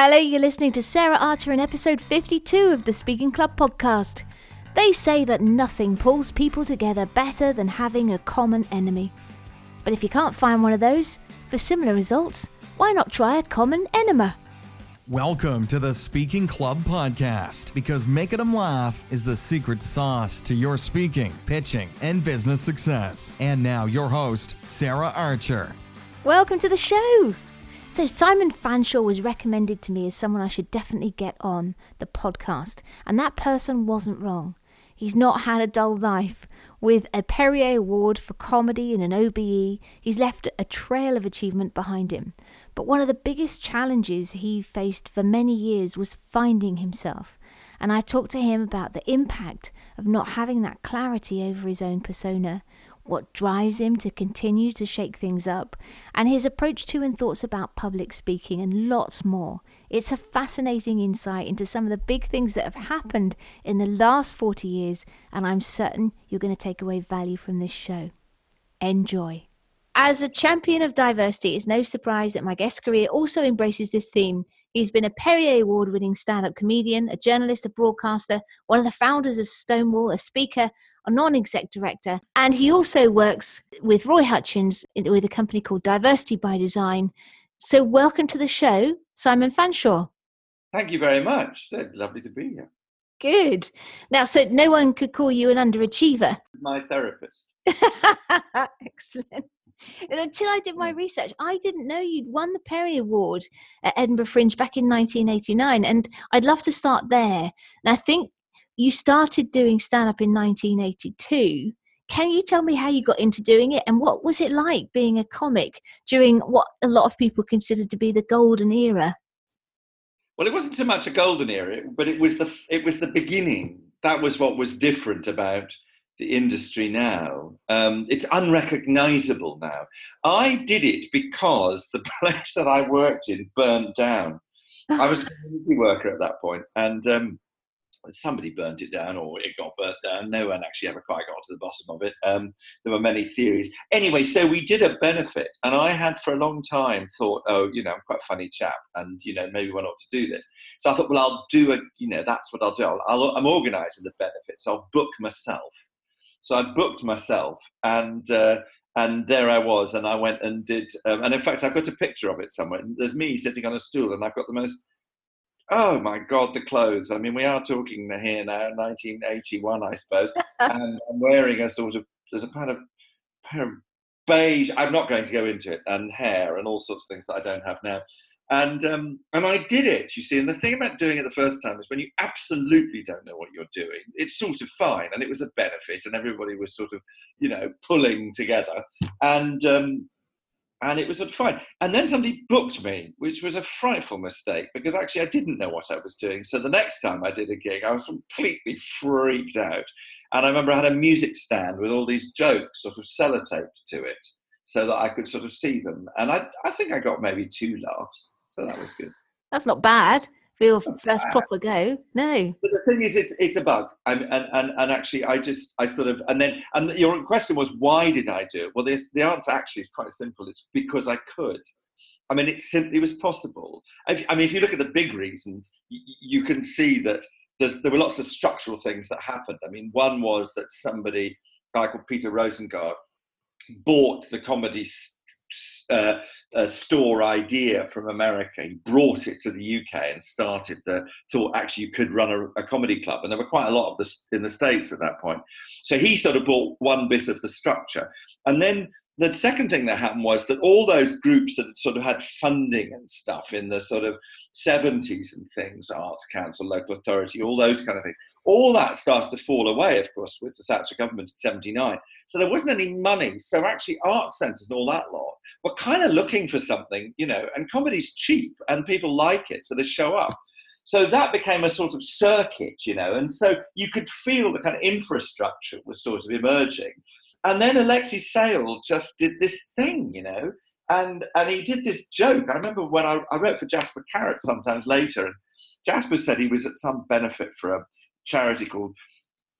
Hello, you're listening to Sarah Archer in episode 52 of the Speaking Club podcast. They say that nothing pulls people together better than having a common enemy. But if you can't find one of those, for similar results, why not try a common enema? Welcome to the Speaking Club podcast, because making them laugh is the secret sauce to your speaking, pitching, and business success. And now your host, Sarah Archer. Welcome to the show. So Simon Fanshawe was recommended to me as someone I should definitely get on the podcast, and that person wasn't wrong. He's not had a dull life. With a Perrier Award for comedy and an OBE, he's left a trail of achievement behind him. But one of the biggest challenges he faced for many years was finding himself, and I talked to him about the impact of not having that clarity over his own persona, what drives him to continue to shake things up, and his approach to and thoughts about public speaking, and lots more. It's a fascinating insight into some of the big things that have happened in the last 40 years, and I'm certain you're going to take away value from this show. Enjoy. As a champion of diversity, it's no surprise that my guest career also embraces this theme. He's been a Perrier Award-winning stand-up comedian, a journalist, a broadcaster, one of the founders of Stonewall, a speaker, a non-exec director, and he also works with Roy Hutchins with a company called Diversity by Design. So welcome to the show, Simon Fanshawe. Thank you very much. Lovely to be here. Good. Now, so no one could call you an underachiever. My therapist. Excellent. And until I did my research, I didn't know you'd won the Perrier Award at Edinburgh Fringe back in 1989, and I'd love to start there. And I think you started doing stand-up in 1982. Can you tell me how you got into doing it, and what was it like being a comic during what a lot of people considered to be the golden era? Well, it wasn't so much a golden era, but it was the beginning. That was what was different about the industry now. It's unrecognisable now. I did it because the place that I worked in burned down. I was a community worker at that point, and somebody burnt it down, or it got burnt down. No one actually ever quite got to the bottom of it. There were many theories. Anyway, so we did a benefit, and I had for a long time thought, I'm quite a funny chap, and, maybe one ought to do this. So I thought, well, I'll do it. That's what I'll do. I'm organising the benefits. I'll book myself. So I booked myself, and there I was, and I went and did, and in fact, I've got a picture of it somewhere. There's me sitting on a stool, and I've got the most, oh my God, the clothes. I mean, we are talking here now, 1981, I suppose, and I'm wearing a pair of beige, I'm not going to go into it, and hair, and all sorts of things that I don't have now. And I did it, you see. And the thing about doing it the first time is when you absolutely don't know what you're doing, it's sort of fine. And it was a benefit, and everybody was sort of, pulling together. And it was fine. And then somebody booked me, which was a frightful mistake, because actually I didn't know what I was doing. So the next time I did a gig, I was completely freaked out. And I remember I had a music stand with all these jokes sort of sellotaped to it, so that I could sort of see them. And I think I got maybe 2 laughs. So that was good. That's not bad for your first proper go. No. But the thing is, it's a bug. And actually, and your question was, why did I do it? Well, the answer actually is quite simple. It's because I could. I mean, it simply was possible. If you look at the big reasons, you can see that there were lots of structural things that happened. I mean, one was that somebody, a guy called Peter Rosengard, bought the comedy store idea from America. He brought it to the UK and started thought actually you could run a comedy club. And there were quite a lot of this in the States at that point. So he sort of bought one bit of the structure. And then the second thing that happened was that all those groups that sort of had funding and stuff in the sort of 70s and things, Arts Council, Local Authority, all those kind of things, all that starts to fall away, of course, with the Thatcher government in 79. So there wasn't any money. So actually arts centres and all that lot were kind of looking for something, and comedy's cheap and people like it, so they show up. So that became a sort of circuit, and so you could feel the kind of infrastructure was sort of emerging. And then Alexei Sayle just did this thing, and he did this joke. I remember when I wrote for Jasper Carrot sometimes later, and Jasper said he was at some benefit for a charity called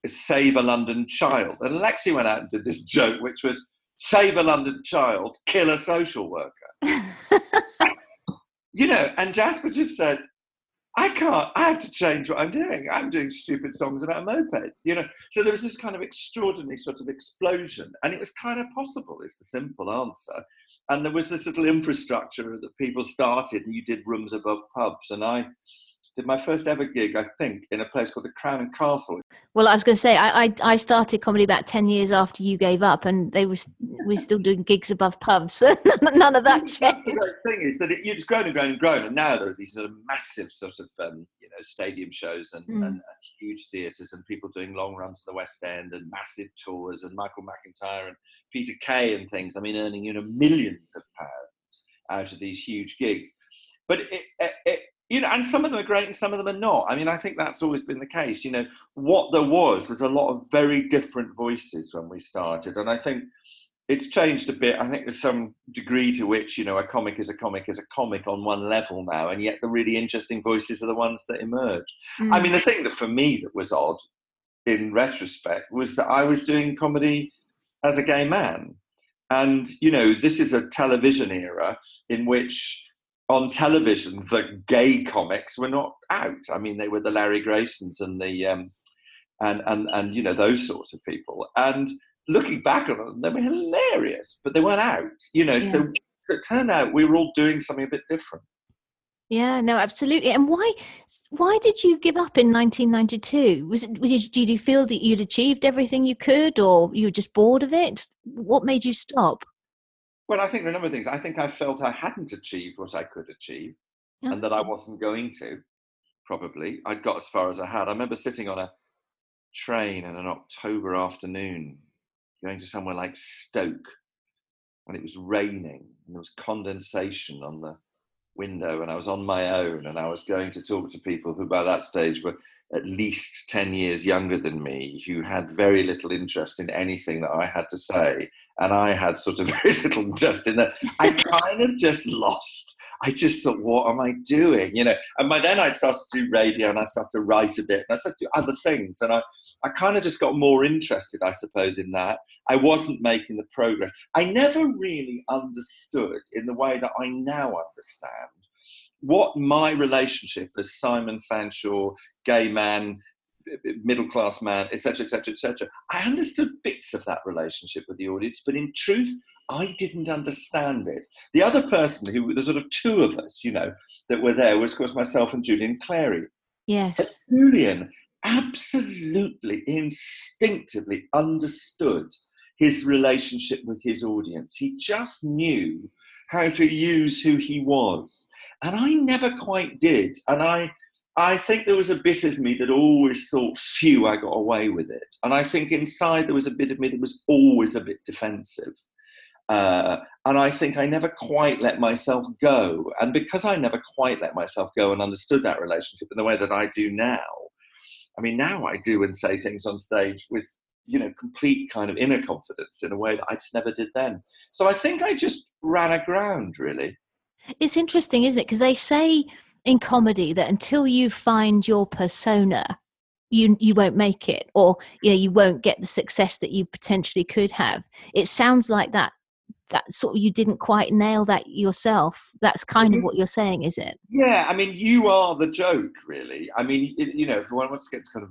Save a London Child. And Alexei went out and did this joke, which was, save a London child, kill a social worker. you know, and Jasper just said, I have to change what I'm doing. I'm doing stupid songs about mopeds, you know. So there was this kind of extraordinary sort of explosion, and it was kind of possible, is the simple answer. And there was this little infrastructure that people started, and you did rooms above pubs. And I did my first ever gig, I think, in a place called the Crown and Castle. Well, I was going to say, I started comedy about 10 years after you gave up, and we were still doing gigs above pubs. None of that changed. That's the great thing, is that it's grown and grown and grown, and now there are these sort of massive sort of you know, stadium shows and huge theatres, and people doing long runs to the West End and massive tours, and Michael McIntyre and Peter Kay and things. I mean, earning, you know, millions of pounds out of these huge gigs. But it you know, and some of them are great and some of them are not. I mean, I think that's always been the case. You know, what there was a lot of very different voices when we started. And I think it's changed a bit. I think there's some degree to which, you know, a comic is a comic is a comic on one level now. And yet the really interesting voices are the ones that emerge. Mm. I mean, the thing that for me that was odd in retrospect was that I was doing comedy as a gay man. And, you know, this is a television era in which, on television, the gay comics were not out. I mean, they were the Larry Graysons and the and you know, those sorts of people. And looking back on them, they were hilarious, but they weren't out. You know, yeah. So it turned out we were all doing something a bit different. Yeah, no, absolutely. And why did you give up in 1992? Did you feel that you'd achieved everything you could, or you were just bored of it? What made you stop? Well, I think there are a number of things. I think I felt I hadn't achieved what I could achieve, yeah, and that I wasn't going to, probably. I'd got as far as I had. I remember sitting on a train in an October afternoon, going to somewhere like Stoke, and it was raining, and there was condensation on the window, and I was on my own, and I was going to talk to people who by that stage were at least 10 years younger than me, who had very little interest in anything that I had to say, and I had sort of very little interest in that. I kind of just lost. I just thought, what am I doing? You know, and by then I'd started to do radio, and I started to write a bit, and I started to do other things, and I kind of just got more interested, I suppose, in that. I wasn't making the progress. I never really understood, in the way that I now understand, what my relationship as Simon Fanshawe, gay man, middle-class man, etc., etc., etc. I understood bits of that relationship with the audience, but in truth, I didn't understand it. The other person who, the sort of two of us, you know, that were there was, of course, myself and Julian Clary. Yes. But Julian absolutely instinctively understood his relationship with his audience. He just knew how to use who he was. And I never quite did. And I think there was a bit of me that always thought, phew, I got away with it. And I think inside there was a bit of me that was always a bit defensive. And I think I never quite let myself go. And because I never quite let myself go and understood that relationship in the way that I do now, I mean, now I do and say things on stage with, you know, complete kind of inner confidence in a way that I just never did then. So I think I just ran aground, really. It's interesting, isn't it? Because they say in comedy that until you find your persona, you won't make it, or, you know, you won't get the success that you potentially could have. It sounds like that sort of, you didn't quite nail that yourself. That's kind of what you're saying, is it? Yeah, I mean, you are the joke, really. I mean, you know, if one wants to get to kind of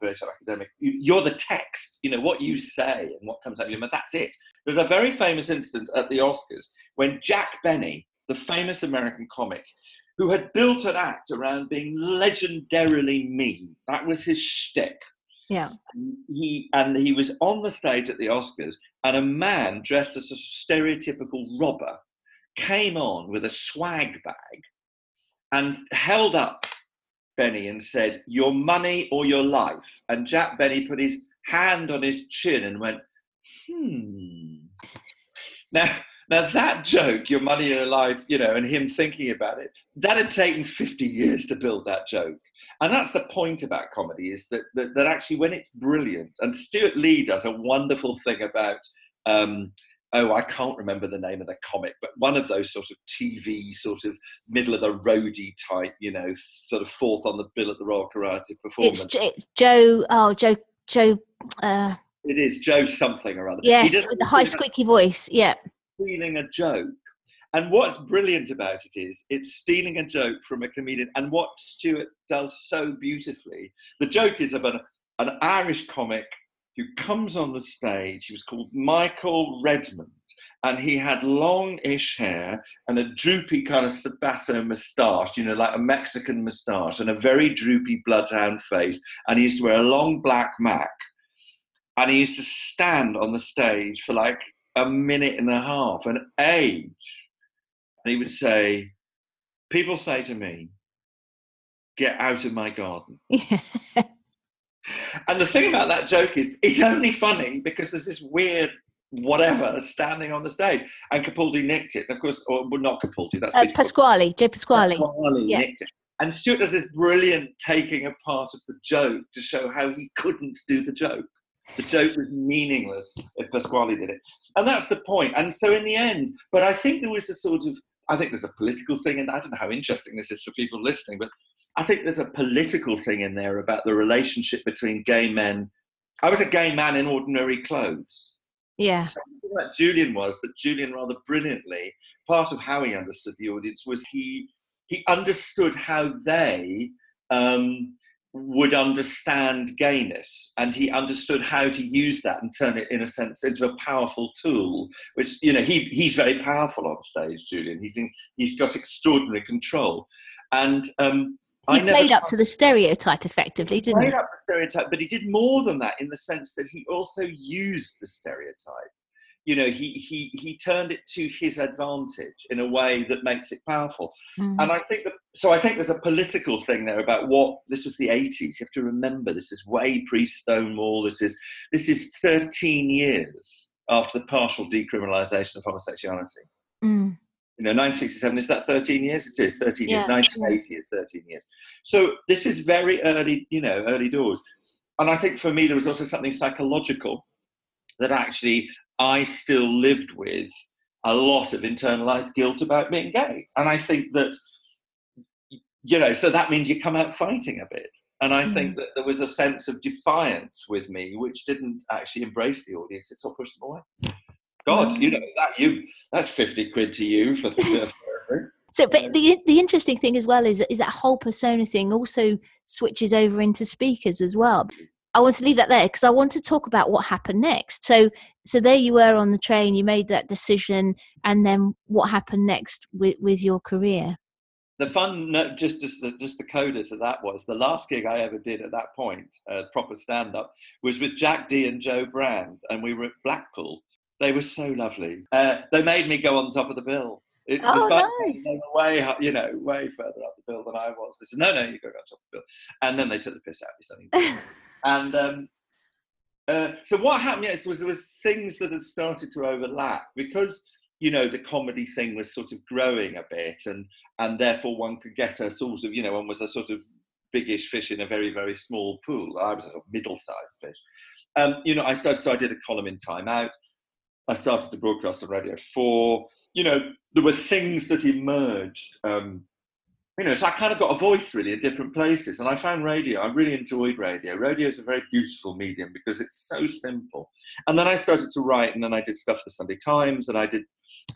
very sort of academic, you're the text, you know, what you say and what comes out of your mouth, that's it. There's a very famous instance at the Oscars when Jack Benny, the famous American comic, who had built an act around being legendarily mean. That was his shtick. Yeah. He was on the stage at the Oscars, and a man dressed as a stereotypical robber came on with a swag bag and held up Benny and said, "Your money or your life." And Jack Benny put his hand on his chin and went, Now that joke, your money and your life, you know, and him thinking about it, that had taken 50 years to build that joke. And that's the point about comedy, is that actually when it's brilliant, and Stuart Lee does a wonderful thing about, I can't remember the name of the comic, but one of those sort of TV, sort of middle of the roady type, you know, sort of fourth on the bill at the Royal Karate performance. It's Joe. It is Joe something or other. Yes, with the high squeaky voice, yeah. Stealing a joke, And what's brilliant about it is it's stealing a joke from a comedian. And what Stuart does so beautifully, the joke is of an Irish comic who comes on the stage. He was called Michael Redmond, and he had longish hair and a droopy kind of Sabato moustache, you know, like a Mexican moustache, and a very droopy bloodhound face. And he used to wear a long black mac, and he used to stand on the stage for like a minute and a half, an age. And he would say, people say to me, get out of my garden. And the thing about that joke is it's only funny because there's this weird whatever standing on the stage. And Capaldi nicked it. Of course, or not Capaldi, that's Pasquale, Jay Pasquale. Pasquale nicked it. And Stuart does this brilliant taking apart of the joke to show how he couldn't do the joke. The joke was meaningless if Pasquale did it. And that's the point. And so in the end, but I think there was a sort of, I think there's a political thing, and I don't know how interesting this is for people listening, but I think there's a political thing in there about the relationship between gay men. I was a gay man in ordinary clothes. Yeah. Something like Julian was, that Julian rather brilliantly, part of how he understood the audience was he understood how they would understand gayness, and he understood how to use that and turn it in a sense into a powerful tool, which, you know, he's very powerful on stage, Julian. He's got extraordinary control, and he played up to the stereotype effectively, didn't he? Played up the stereotype, but he did more than that in the sense that he also used the stereotype. You know, he turned it to his advantage in a way that makes it powerful. Mm. And I think that, so I think there's a political thing there about what, this was the 80s, you have to remember, this is way pre-Stonewall, this is 13 years after the partial decriminalisation of homosexuality. Mm. You know, 1967, is that 13 years? It is, 13 years. 1980 is 13 years. So this is very early, you know, early doors. And I think for me there was also something psychological that actually I still lived with a lot of internalized guilt about being gay. And I think that, you know, so that means you come out fighting a bit. And I think that there was a sense of defiance with me, which didn't actually embrace the audience. It's all pushed them away. God, you know, that's 50 quid to you for the So, but the interesting thing as well is that whole persona thing also switches over into speakers as well. I want to leave that there because I want to talk about what happened next. So there you were on the train, you made that decision, and then what happened next with your career? The fun, no, just the coda to that was the last gig I ever did at that point, proper stand-up, was with Jack D and Joe Brand, and we were at Blackpool. They were so lovely. They made me go on top of the bill. Nice. They were way further up the bill than I was. They said, no, you go on top of the bill. And then they took the piss out of me. And so what happened next was there was things that had started to overlap because, you know, the comedy thing was sort of growing a bit, and therefore one could get a sort of, you know, one was a sort of biggish fish in a very, very small pool. I was a sort of middle-sized fish. You know, I did a column in Time Out. I started to broadcast on Radio 4. You know, there were things that emerged, you know, so I kind of got a voice really in different places, and I found radio. I really enjoyed radio. Radio is a very beautiful medium because it's so simple. And then I started to write, and then I did stuff for Sunday Times, and I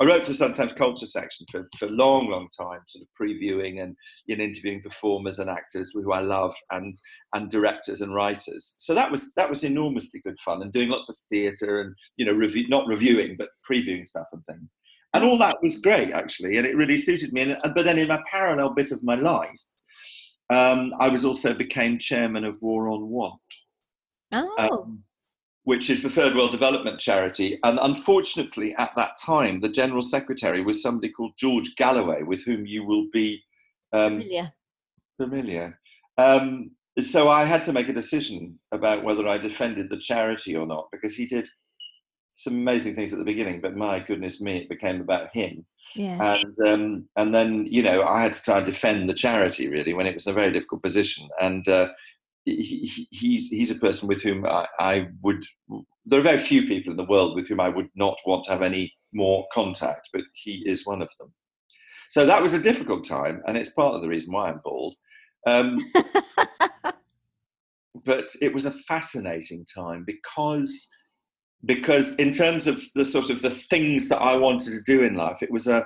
wrote for the Sunday Times culture section for a long, long time, sort of previewing and interviewing performers and actors who I love, and directors and writers. So that was enormously good fun, and doing lots of theatre and, you know, not reviewing, but previewing stuff and things. And all that was great, actually, and it really suited me. But then in my parallel bit of my life, I was also became chairman of War on Want, which is the Third World Development Charity. And unfortunately, at that time, the General Secretary was somebody called George Galloway, with whom you will be familiar. So I had to make a decision about whether I defended the charity or not, because he did some amazing things at the beginning, but my goodness me, it became about him. Yeah. And then, you know, I had to try and defend the charity really when it was in a very difficult position. And he's a person with whom there are very few people in the world with whom I would not want to have any more contact, but he is one of them. So that was a difficult time, and it's part of the reason why I'm bald. But it was a fascinating time because because in terms of the sort of the things that I wanted to do in life, it was an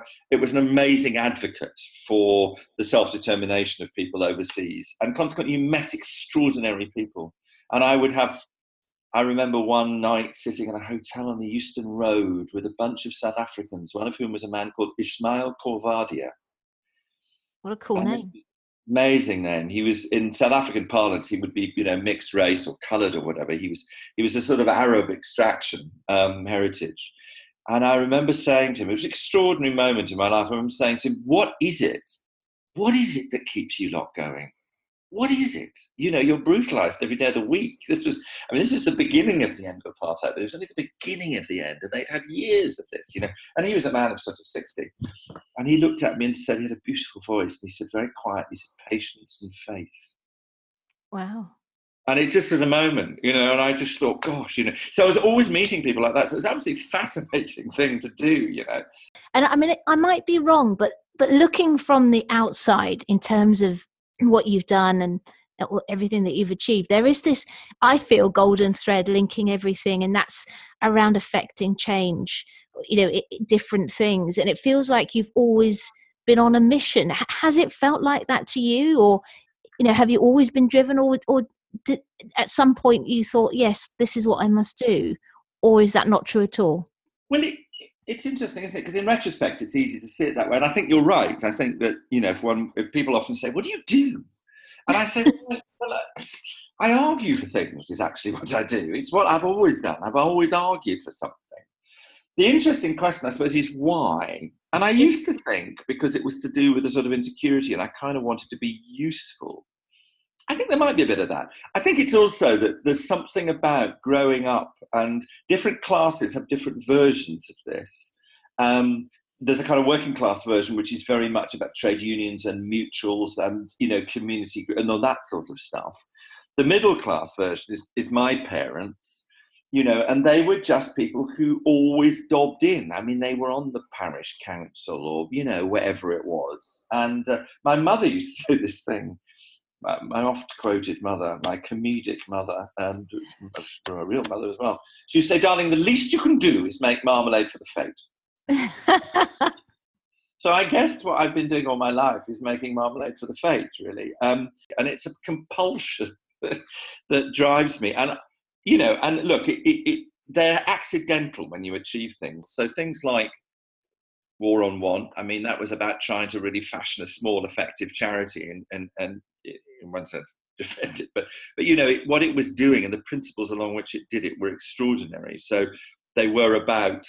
amazing advocate for the self-determination of people overseas. And consequently, you met extraordinary people. And I remember one night sitting in a hotel on the Euston Road with a bunch of South Africans, one of whom was a man called Ismail Corvadia. What a cool name. Amazing name. He was, in South African parlance, he would be, mixed race or coloured or whatever. He was a sort of Arab extraction, heritage. And I remember saying to him, it was an extraordinary moment in my life. I remember saying to him, what is it that keeps you lot going? What is it? You're brutalised every day of the week. This is the beginning of the end of apartheid. It was only the beginning of the end, and they'd had years of this, And he was a man of sort of 60. And he looked at me and said, he had a beautiful voice, and he said very quietly, he said, patience and faith. Wow. And it just was a moment, and I just thought, gosh. So I was always meeting people like that. So it was an absolutely fascinating thing to do, And I mean, I might be wrong, but looking from the outside in terms of what you've done and everything that you've achieved, there is this, I feel, golden thread linking everything, and that's around affecting change, different things. And it feels like you've always been on a mission. Has it felt like that to you? Or, have you always been driven, or did, at some point you thought, yes, this is what I must do? Or is that not true at all? Well, it's interesting, isn't it? Because in retrospect, it's easy to see it that way. And I think you're right. I think that, if people often say, what do you do? And I say, well, I argue for things is actually what I do. It's what I've always done. I've always argued for something. The interesting question, I suppose, is why? And I used to think, because it was to do with a sort of insecurity, and I kind of wanted to be useful. I think there might be a bit of that. I think it's also that there's something about growing up, and different classes have different versions of this. There's a kind of working class version, which is very much about trade unions and mutuals and, community and all that sort of stuff. The middle class version is my parents, and they were just people who always dobbed in. I mean, they were on the parish council or, wherever it was. And my mother used to say this thing. My oft-quoted mother, my comedic mother, and my real mother as well, she would say, darling, the least you can do is make marmalade for the fate. So I guess what I've been doing all my life is making marmalade for the fate, really. And it's a compulsion that drives me. And, and look, they're accidental when you achieve things. So things like War on Want, I mean, that was about trying to really fashion a small, effective charity and in one sense, defend it. But what it was doing and the principles along which it did it were extraordinary. So they were about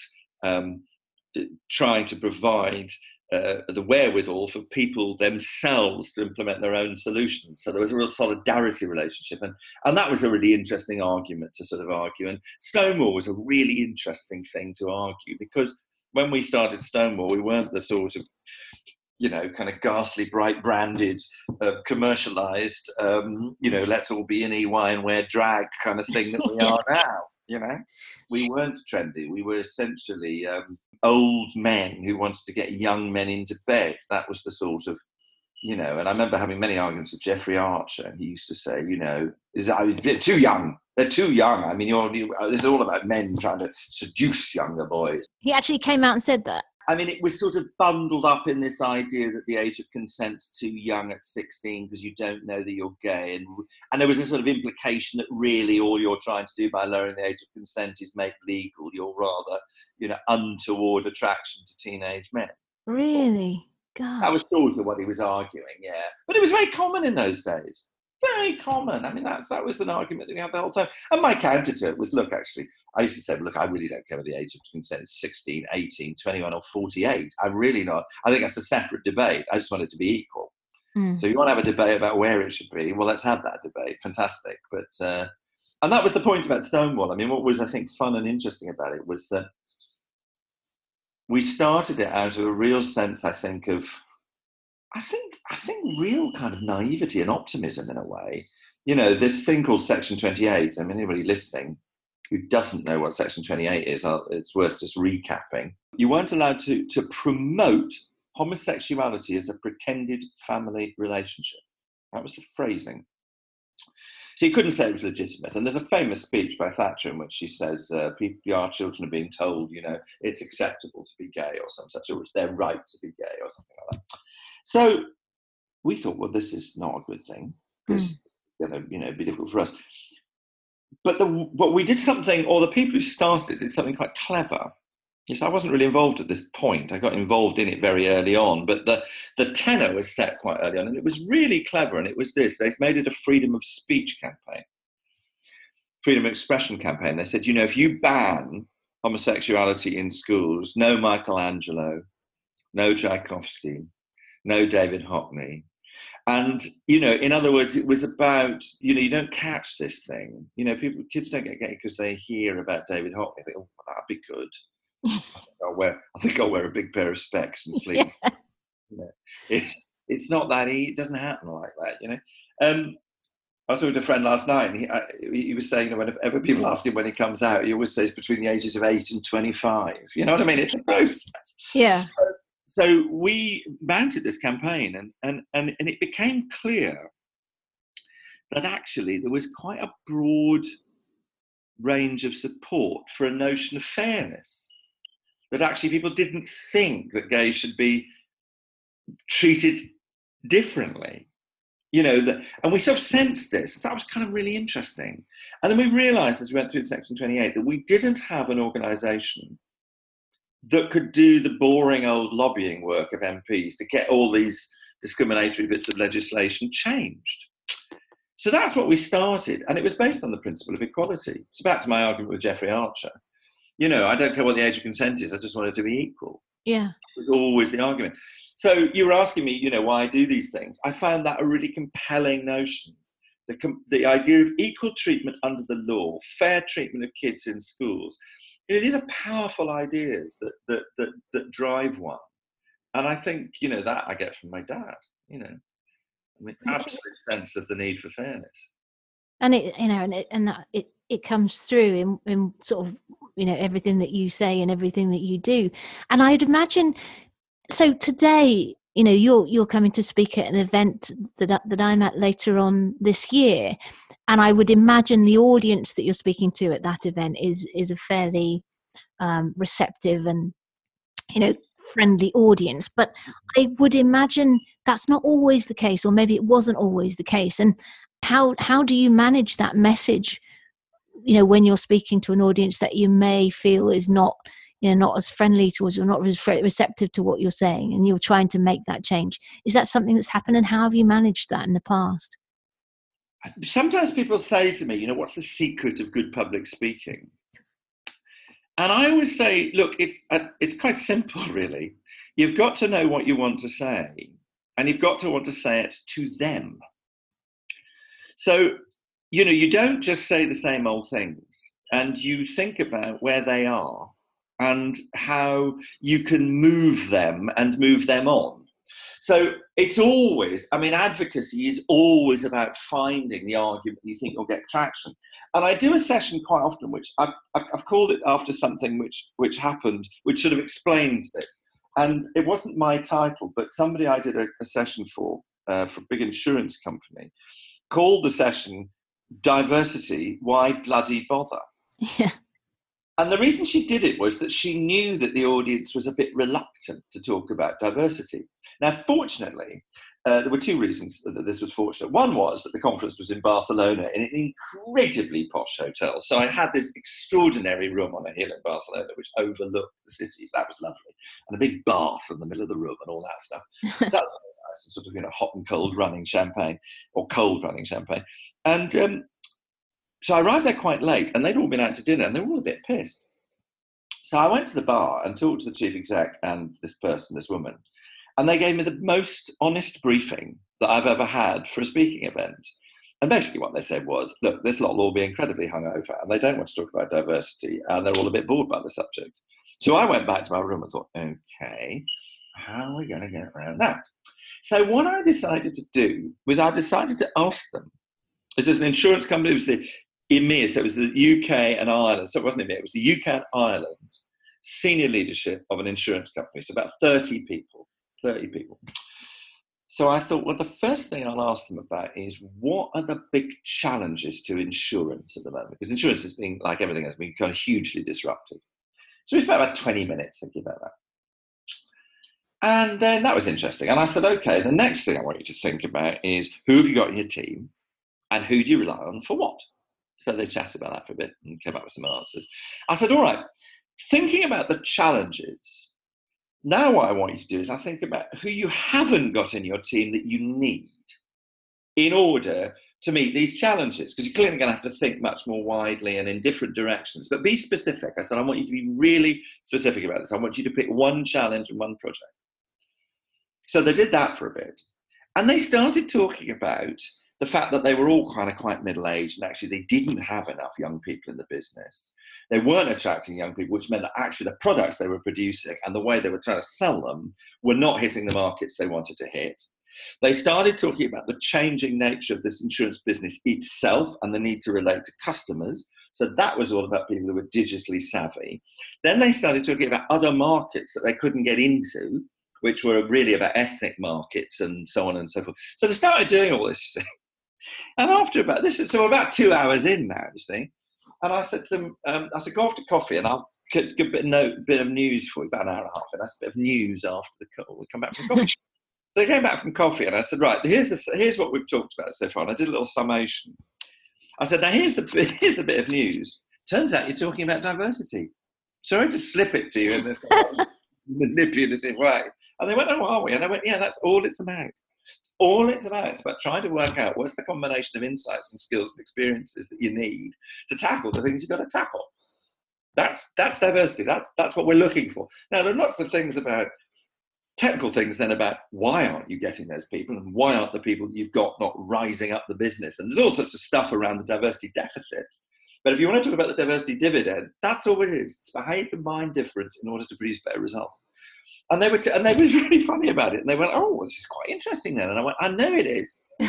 trying to provide the wherewithal for people themselves to implement their own solutions. So there was a real solidarity relationship. And that was a really interesting argument to sort of argue. And Stonewall was a really interesting thing to argue, because when we started Stonewall, we weren't the sort of, kind of ghastly, bright, branded, commercialised, let's all be in EY and wear drag kind of thing that we are now, We weren't trendy. We were essentially old men who wanted to get young men into bed. That was the sort of, and I remember having many arguments with Jeffrey Archer, and he used to say, they're too young. They're too young. I mean, this is all about men trying to seduce younger boys. He actually came out and said that. I mean, it was sort of bundled up in this idea that the age of consent's too young at 16 because you don't know that you're gay. And there was a sort of implication that really all you're trying to do by lowering the age of consent is make legal your rather, untoward attraction to teenage men. Really? God. That was sort of what he was arguing, yeah. But it was very common in those days. Very common. I mean, that was an argument that we had the whole time. And my counter to it was, look, actually, I used to say, I really don't care whether the age of consent is 16, 18, 21 or 48. I'm really not. I think that's a separate debate. I just want it to be equal. Mm. So you want to have a debate about where it should be? Well, let's have that debate. Fantastic. But and that was the point about Stonewall. I mean, what was, I think, fun and interesting about it was that we started it out of a real sense, I think, of real kind of naivety and optimism in a way. This thing called Section 28, I mean, anybody listening who doesn't know what Section 28 is, it's worth just recapping. You weren't allowed to promote homosexuality as a pretended family relationship. That was the phrasing. So you couldn't say it was legitimate. And there's a famous speech by Thatcher in which she says, our children are being told, you know, it's acceptable to be gay or some such, or it's their right to be gay or something like that. So we thought, well, this is not a good thing, because it's going to, you know, be difficult for us. But we did something, or the people who started it did something quite clever. Yes, I wasn't really involved at this point. I got involved in it very early on, but the tenor was set quite early on, and it was really clever, and it was this. They made it a freedom of speech campaign, freedom of expression campaign. They said, you know, if you ban homosexuality in schools, no Michelangelo, no Tchaikovsky, no David Hockney. And, you know, in other words, it was about, you know, you don't catch this thing. You know, kids don't get gay because they hear about David Hockney. They think, oh, that'd be good. I think I'll wear a big pair of specs and sleep. Yeah. You know, it's not that easy. It doesn't happen like that, you know. I was with a friend last night, and he was saying that whenever people ask him when he comes out, he always says between the ages of 8 and 25. You know what I mean? It's a process. Yeah. So we mounted this campaign, and it became clear that actually there was quite a broad range of support for a notion of fairness. That actually people didn't think that gays should be treated differently. You know, and we sort of sensed this. That was kind of really interesting. And then we realised as we went through Section 28 that we didn't have an organisation that could do the boring old lobbying work of MPs to get all these discriminatory bits of legislation changed. So that's what we started. And it was based on the principle of equality. So back to my argument with Jeffrey Archer. You know, I don't care what the age of consent is. I just want it to be equal. Yeah. It was always the argument. So you were asking me, you know, why I do these things. I found that a really compelling notion. The idea of equal treatment under the law, fair treatment of kids in schools. You know, these are powerful ideas that drive one. And I think, you know, that I get from my dad, you know, I mean, absolute sense of the need for fairness. And it, you know, it comes through in sort of, you know, everything that you say and everything that you do. And I'd imagine, so today, you know, you're coming to speak at an event that I'm at later on this year. And I would imagine the audience that you're speaking to at that event is a fairly receptive and, you know, friendly audience. But I would imagine that's not always the case, or maybe it wasn't always the case. And how do you manage that message, you know, when you're speaking to an audience that you may feel is not, you know, not as friendly towards you, or not as receptive to what you're saying, and you're trying to make that change? Is that something that's happened, and how have you managed that in the past? Sometimes people say to me, you know, what's the secret of good public speaking? And I always say, look, it's quite simple, really. You've got to know what you want to say, and you've got to want to say it to them. So, you know, you don't just say the same old things, and you think about where they are and how you can move them and move them on. So it's always, I mean, advocacy is always about finding the argument you think you'll get traction. And I do a session quite often, which I've called it after something which happened, which sort of explains this. And it wasn't my title, but somebody I did a session for a big insurance company, called the session Diversity, Why Bloody Bother? Yeah. And the reason she did it was that she knew that the audience was a bit reluctant to talk about diversity. Now, fortunately, there were two reasons that this was fortunate. One was that the conference was in Barcelona in an incredibly posh hotel. So I had this extraordinary room on a hill in Barcelona which overlooked the cities. That was lovely. And a big bath in the middle of the room and all that stuff. So that was really nice, and sort of, you know, hot and cold running champagne, or cold running champagne. And so I arrived there quite late, and they'd all been out to dinner, and they were all a bit pissed. So I went to the bar and talked to the chief exec and this woman. And they gave me the most honest briefing that I've ever had for a speaking event. And basically what they said was, look, this lot will all be incredibly hungover, and they don't want to talk about diversity, and they're all a bit bored by the subject. So I went back to my room and thought, okay, how are we going to get around that? So what I decided to do was I decided to ask them. This is an insurance company. It was the EMIR, so it was the UK and Ireland. So it wasn't EMIR, it was the UK and Ireland senior leadership of an insurance company. So about 30 people. So I thought, well, the first thing I'll ask them about is what are the big challenges to insurance at the moment? Because insurance has been, like everything else, been kind of hugely disrupted. So we spent about 20 minutes thinking about that. And then that was interesting. And I said, okay, the next thing I want you to think about is who have you got in your team and who do you rely on for what? So they chatted about that for a bit and came up with some answers. I said, all right, thinking about the challenges, now what I want you to do is I think about who you haven't got in your team that you need in order to meet these challenges, because you're clearly going to have to think much more widely and in different directions, but be specific. I said, I want you to be really specific about this. I want you to pick one challenge and one project. So they did that for a bit. And they started talking about the fact that they were all kind of quite middle-aged and actually they didn't have enough young people in the business. They weren't attracting young people, which meant that actually the products they were producing and the way they were trying to sell them were not hitting the markets they wanted to hit. They started talking about the changing nature of this insurance business itself and the need to relate to customers. So that was all about people who were digitally savvy. Then they started talking about other markets that they couldn't get into, which were really about ethnic markets and so on and so forth. So they started doing all this, you see. And after about this, so we're about 2 hours in now, you see. And I said to them, go after coffee and I'll get a bit of news for you, about an hour and a half. And that's a bit of news after the call. We'll come back from coffee. So I came back from coffee and I said, right, here's what we've talked about so far. And I did a little summation. I said, now here's the bit of news. Turns out you're talking about diversity. Sorry to slip it to you in this kind of manipulative way. And they went, oh, are we? And I went, yeah, that's all it's about. It's all it's about. It's about trying to work out what's the combination of insights and skills and experiences that you need to tackle the things you've got to tackle. That's diversity. That's what we're looking for. Now, there are lots of things about technical things then about why aren't you getting those people and why aren't the people you've got not rising up the business? And there's all sorts of stuff around the diversity deficit. But if you want to talk about the diversity dividend, that's all it is. It's about how you combine difference in order to produce better results. And they were really funny about it. And they went, oh, this is quite interesting then. And I went, I know it is. So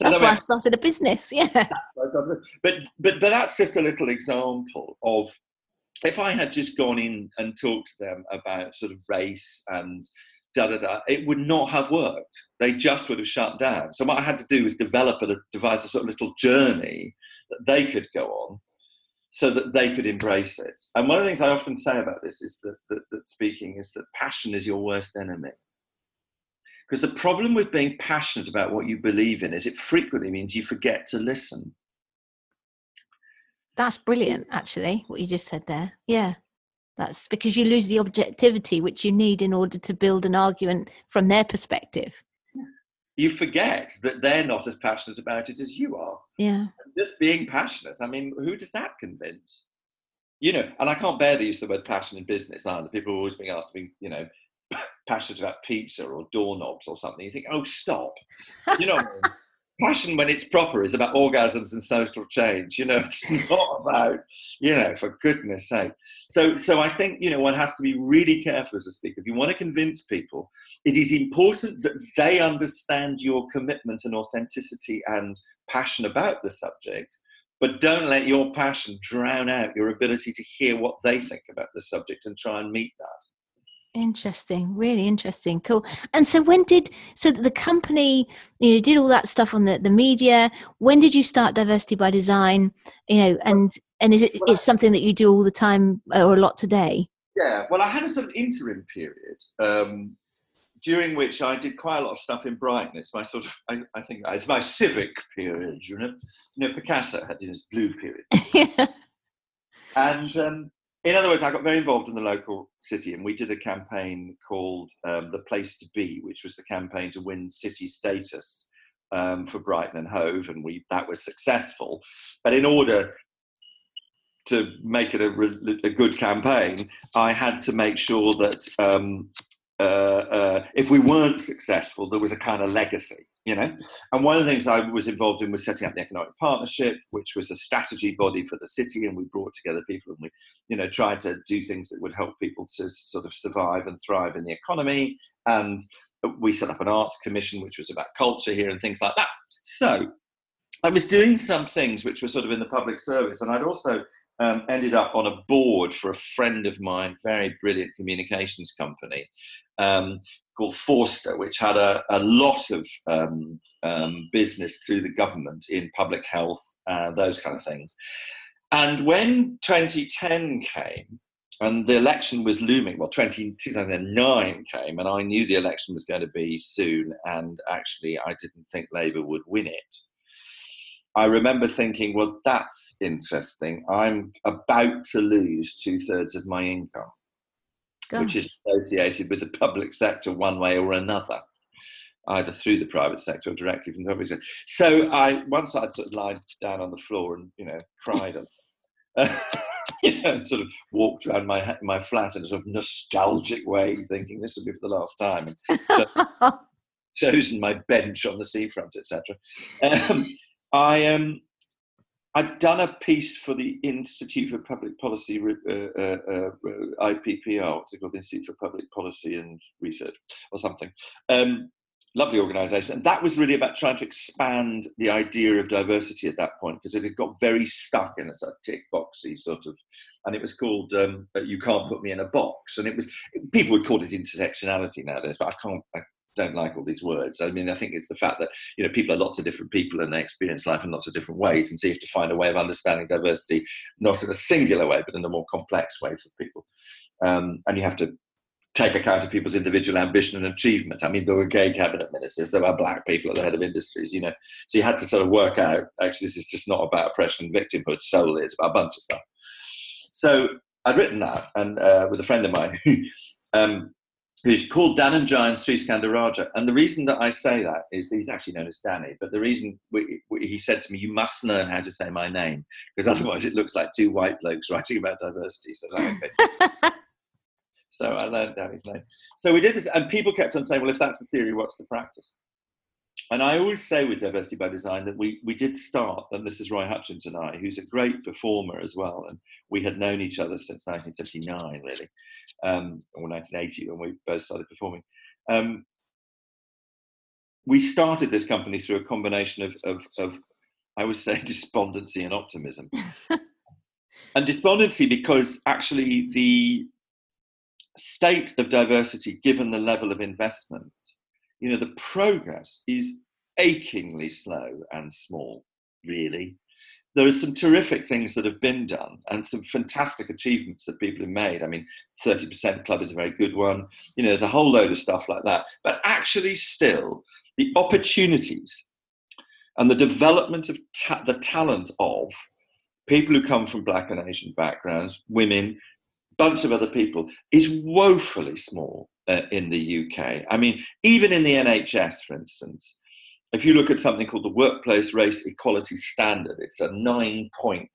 that's why I started a business, yeah. That's why I started a business. But that's just a little example of, if I had just gone in and talked to them about sort of race and da-da-da, it would not have worked. They just would have shut down. So what I had to do was devise a sort of little journey that they could go on, so that they could embrace it. And one of the things I often say about this is that speaking is that passion is your worst enemy. Because the problem with being passionate about what you believe in is it frequently means you forget to listen. That's brilliant, actually, what you just said there. Yeah, that's because you lose the objectivity which you need in order to build an argument from their perspective. You forget that they're not as passionate about it as you are. Yeah. Just being passionate. I mean, who does that convince? You know, and I can't bear the use of the word passion in business either. People are always being asked to be, you know, passionate about pizza or doorknobs or something. You think, oh, stop. You know what I mean? Passion when it's proper is about orgasms and social change. You know, it's not about, you know, for goodness sake. So I think, you know, one has to be really careful as a speaker. If you want to convince people, it is important that they understand your commitment and authenticity and passion about the subject, but don't let your passion drown out your ability to hear what they think about the subject and try and meet that. Interesting, really interesting, cool. And so so the company, you know, did all that stuff on the media. When did you start Diversity by Design? You know, and is it's something that you do all the time or a lot today? Yeah, well, I had a sort of interim period. During which I did quite a lot of stuff in Brighton. It's my sort of, I think, it's my civic period, you know. You know, Picasso had his blue period. Yeah. And in other words, I got very involved in the local city and we did a campaign called The Place to Be, which was the campaign to win city status for Brighton and Hove. And that was successful. But in order to make it a good campaign, I had to make sure that... if we weren't successful, there was a kind of legacy, you know? And one of the things I was involved in was setting up the Economic Partnership, which was a strategy body for the city, and we brought together people and we, you know, tried to do things that would help people to sort of survive and thrive in the economy. And we set up an arts commission, which was about culture here and things like that. So I was doing some things which were sort of in the public service, and I'd also ended up on a board for a friend of mine, very brilliant communications company, called Forster, which had a lot of business through the government in public health, those kind of things. And when 2010 came, and the election was looming, well, 2009 came, and I knew the election was going to be soon, and actually I didn't think Labour would win it. I remember thinking, well, that's interesting. I'm about to lose 2/3 of my income, which is associated with the public sector one way or another, either through the private sector or directly from the public sector. So I, once I'd sort of lied down on the floor and, you know, cried and you know, sort of walked around my flat in a sort of nostalgic way, thinking this will be for the last time. And so, chosen my bench on the seafront, etc. I'd done a piece for the Institute for Public Policy, IPPR, it's called the Institute for Public Policy and Research or something. Lovely organisation. And that was really about trying to expand the idea of diversity at that point, because it had got very stuck in a sort of tick boxy sort of, and it was called You Can't Put Me in a Box. And it was, people would call it intersectionality nowadays, but I don't like all these words. I mean, I think it's the fact that, you know, people are lots of different people and they experience life in lots of different ways, and so you have to find a way of understanding diversity, not in a singular way, but in a more complex way for people. And you have to take account of people's individual ambition and achievement. I mean, there were gay cabinet ministers, there were black people at the head of industries, you know, so you had to sort of work out, actually, this is just not about oppression and victimhood solely, it's about a bunch of stuff. So I'd written that, and with a friend of mine, who's called Dananjaya and Sri Skandaraja. And the reason that I say that is that he's actually known as Danny, but the reason he said to me, you must learn how to say my name, because otherwise it looks like two white blokes writing about diversity. So, okay. So I learned Danny's name. So we did this, and people kept on saying, well, if that's the theory, what's the practice? And I always say with Diversity by Design that we did start, and this is Roy Hutchins and I, who's a great performer as well, and we had known each other since 1979, really, or 1980, when we both started performing. We started this company through a combination of I would say, despondency and optimism. And despondency because actually the state of diversity, given the level of investment, you know, the progress is achingly slow and small, really. There are some terrific things that have been done and some fantastic achievements that people have made. I mean, 30% Club is a very good one. You know, there's a whole load of stuff like that. But actually still, the opportunities and the development of the talent of people who come from Black and Asian backgrounds, women, bunch of other people, is woefully small in the UK. I mean, even in the NHS, for instance, if you look at something called the Workplace Race Equality Standard, it's a 9-point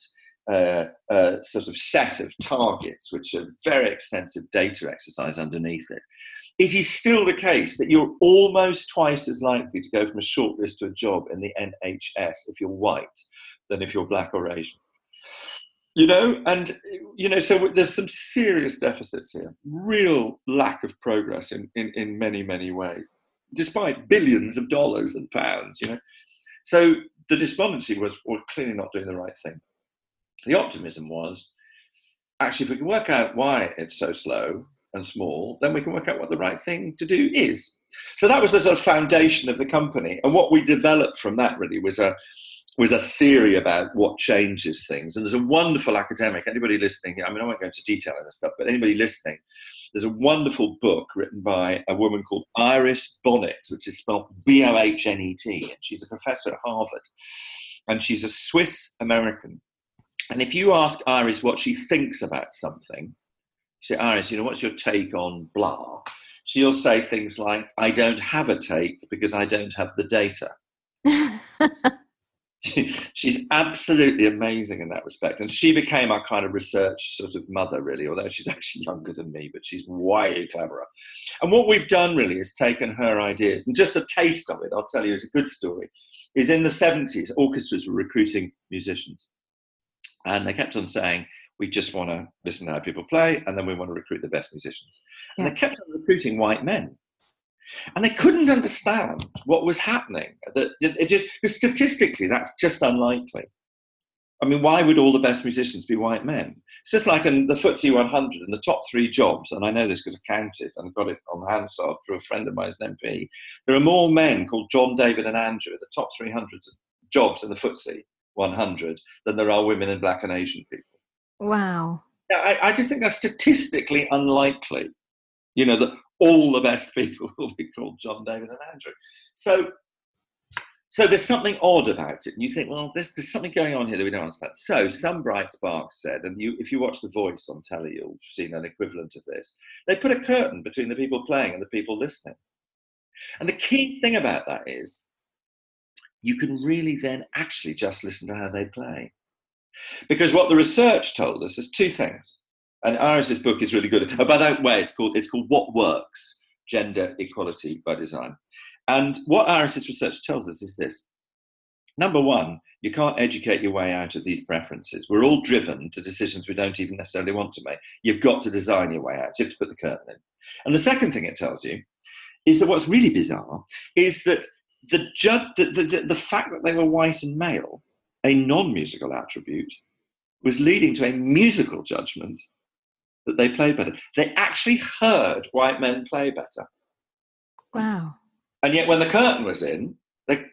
sort of set of targets, which are very extensive data exercise underneath it. It is still the case that you're almost twice as likely to go from a shortlist to a job in the NHS if you're white than if you're Black or Asian. You know, and, you know, so there's some serious deficits here, real lack of progress in many, many ways, despite billions of dollars and pounds, you know. So the despondency was, we're clearly not doing the right thing. The optimism was, actually, if we can work out why it's so slow and small, then we can work out what the right thing to do is. So that was the sort of foundation of the company. And what we developed from that really was a theory about what changes things. And there's a wonderful academic, anybody listening, I mean, I won't go into detail on this stuff, but anybody listening, there's a wonderful book written by a woman called Iris Bonnet, which is spelled Bohnet, and she's a professor at Harvard, and she's a Swiss American. And if you ask Iris what she thinks about something, you say, Iris, you know, what's your take on blah? She'll say things like, I don't have a take because I don't have the data. She's absolutely amazing in that respect, and she became our kind of research sort of mother, really, although she's actually younger than me, but she's way cleverer. And what we've done really is taken her ideas, and just a taste of it, I'll tell you, is a good story, is in the 70s, orchestras were recruiting musicians, and they kept on saying, we just want to listen to how people play, and then we want to recruit the best musicians. And they kept on recruiting white men. And they couldn't understand what was happening. It just, statistically, that's just unlikely. I mean, why would all the best musicians be white men? It's just like in the FTSE 100 and the top three jobs, and I know this because I counted and got it on Hansard through a friend of mine as an MP. There are more men called John, David and Andrew at the top 300 jobs in the FTSE 100 than there are women and black and Asian people. Wow. Yeah, I just think that's statistically unlikely, you know, that all the best people will be called John, David and Andrew. So there's something odd about it. And you think, well, there's something going on here that we don't understand. So some bright spark said, and if you watch The Voice on telly, you'll see an equivalent of this. They put a curtain between the people playing and the people listening. And the key thing about that is you can really then actually just listen to how they play. Because what the research told us is two things. And Iris's book is really good. Oh, by the way, it's called What Works? Gender Equality by Design. And what Iris's research tells us is this. Number one, you can't educate your way out of these preferences. We're all driven to decisions we don't even necessarily want to make. You've got to design your way out. So you have to put the curtain in. And the second thing it tells you is that what's really bizarre is that the fact that they were white and male, a non-musical attribute, was leading to a musical judgment that they played better. They actually heard white men play better. Wow. And yet when the curtain was in,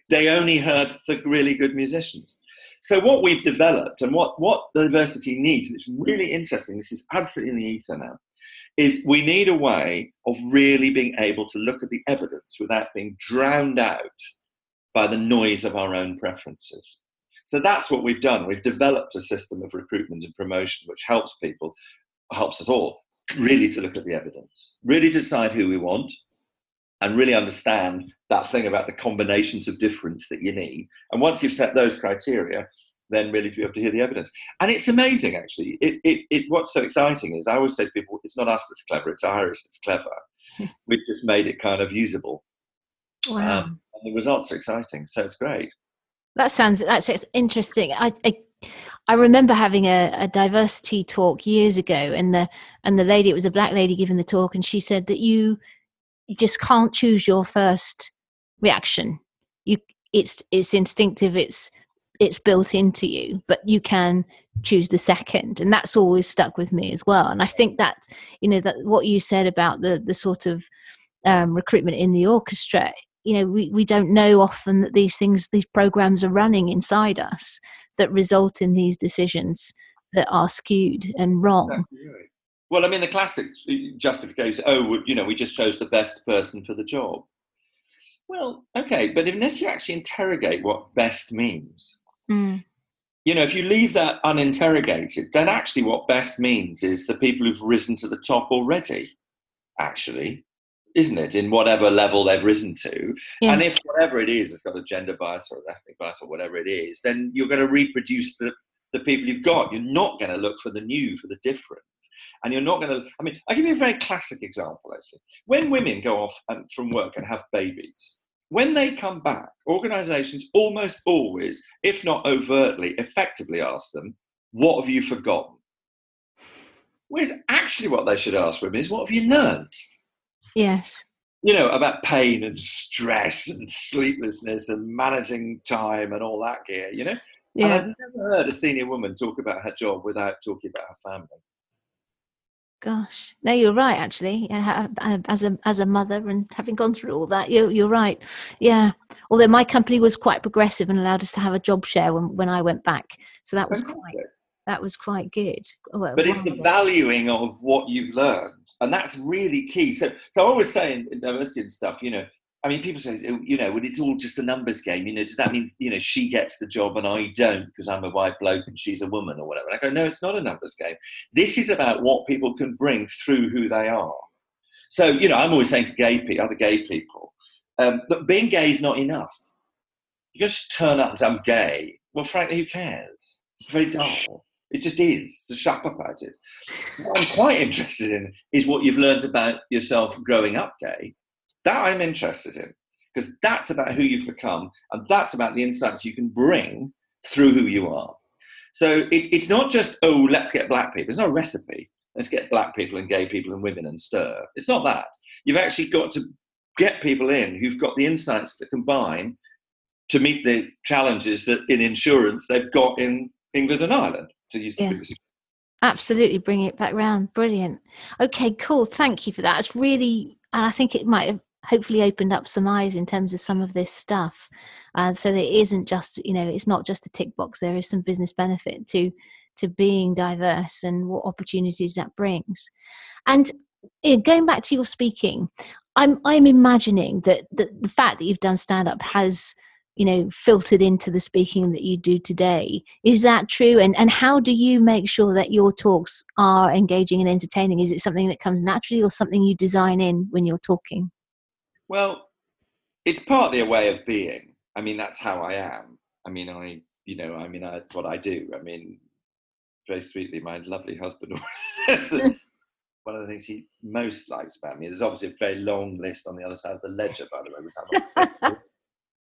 they only heard the really good musicians. So what we've developed and what diversity needs, and it's really interesting, this is absolutely in the ether now, is we need a way of really being able to look at the evidence without being drowned out by the noise of our own preferences. So that's what we've done. We've developed a system of recruitment and promotion which helps people, helps us all, really to look at the evidence, really decide who we want, and really understand that thing about the combinations of difference that you need. And once you've set those criteria, then really to be able to hear the evidence. And it's amazing, actually. What's so exciting is I always say to people, it's not us that's clever, it's Iris that's clever. We've just made it kind of usable. Wow. And the results are exciting, so it's great. That's interesting. I remember having a diversity talk years ago, and the lady, it was a black lady giving the talk, and she said that you just can't choose your first reaction. It's instinctive. It's built into you, but you can choose the second. And that's always stuck with me as well. And I think that, you know, that what you said about the sort of recruitment in the orchestra, you know, we don't know often that these programs are running inside us that result in these decisions that are skewed and wrong. Exactly right. Well, I mean, the classic justification, we just chose the best person for the job. Well, okay, but unless you actually interrogate what best means, you know, if you leave that uninterrogated, then actually what best means is the people who've risen to the top already, actually, isn't it, in whatever level they've risen to. Yeah. And if whatever it is, it's got a gender bias or an ethnic bias or whatever it is, then you're going to reproduce the people you've got. You're not going to look for the new, for the different. And you're not going to, I mean, I'll give you a very classic example, actually. When women go off from work and have babies, when they come back, organisations almost always, if not overtly, effectively ask them, what have you forgotten? Whereas actually what they should ask women is, what have you learnt? Yes. You know, about pain and stress and sleeplessness and managing time and all that gear, you know? Yeah. And I've never heard a senior woman talk about her job without talking about her family. Gosh, no, you're right. Actually, yeah, as a mother and having gone through all that, you're right. Yeah. Although my company was quite progressive and allowed us to have a job share when I went back, so that was quite good. Well, but it's the valuing of what you've learned, and that's really key. So I always say in diversity and stuff, you know, I mean, people say, you know, well, it's all just a numbers game. You know, does that mean, you know, she gets the job and I don't because I'm a white bloke and she's a woman or whatever? And I go, no, it's not a numbers game. This is about what people can bring through who they are. So, you know, I'm always saying to other gay people, that being gay is not enough. You just turn up and say, I'm gay. Well, frankly, who cares? It's very dull. It just is. So shut up about it. What I'm quite interested in is what you've learned about yourself growing up gay. That I'm interested in, because that's about who you've become, and that's about the insights you can bring through who you are. So it's not just, oh, let's get black people. It's not a recipe. Let's get black people and gay people and women and stir. It's not that. You've actually got to get people in who've got the insights that combine to meet the challenges that in insurance they've got in England and Ireland, to use the BBC. Absolutely, bring it back round. Brilliant. Okay, cool. Thank you for that. It's really, and I think it might have hopefully opened up some eyes in terms of some of this stuff. So there isn't just, you know, it's not just a tick box. There is some business benefit to being diverse and what opportunities that brings. And going back to your speaking, I'm imagining that the fact that you've done stand-up has, you know, filtered into the speaking that you do today. Is that true? And how do you make sure that your talks are engaging and entertaining? Is it something that comes naturally or something you design in when you're talking? Well, it's partly a way of being. I mean, that's how I am. I mean, that's what I do. I mean, very sweetly, my lovely husband always says that one of the things he most likes about me, there's obviously a very long list on the other side of the ledger, by the way, every time.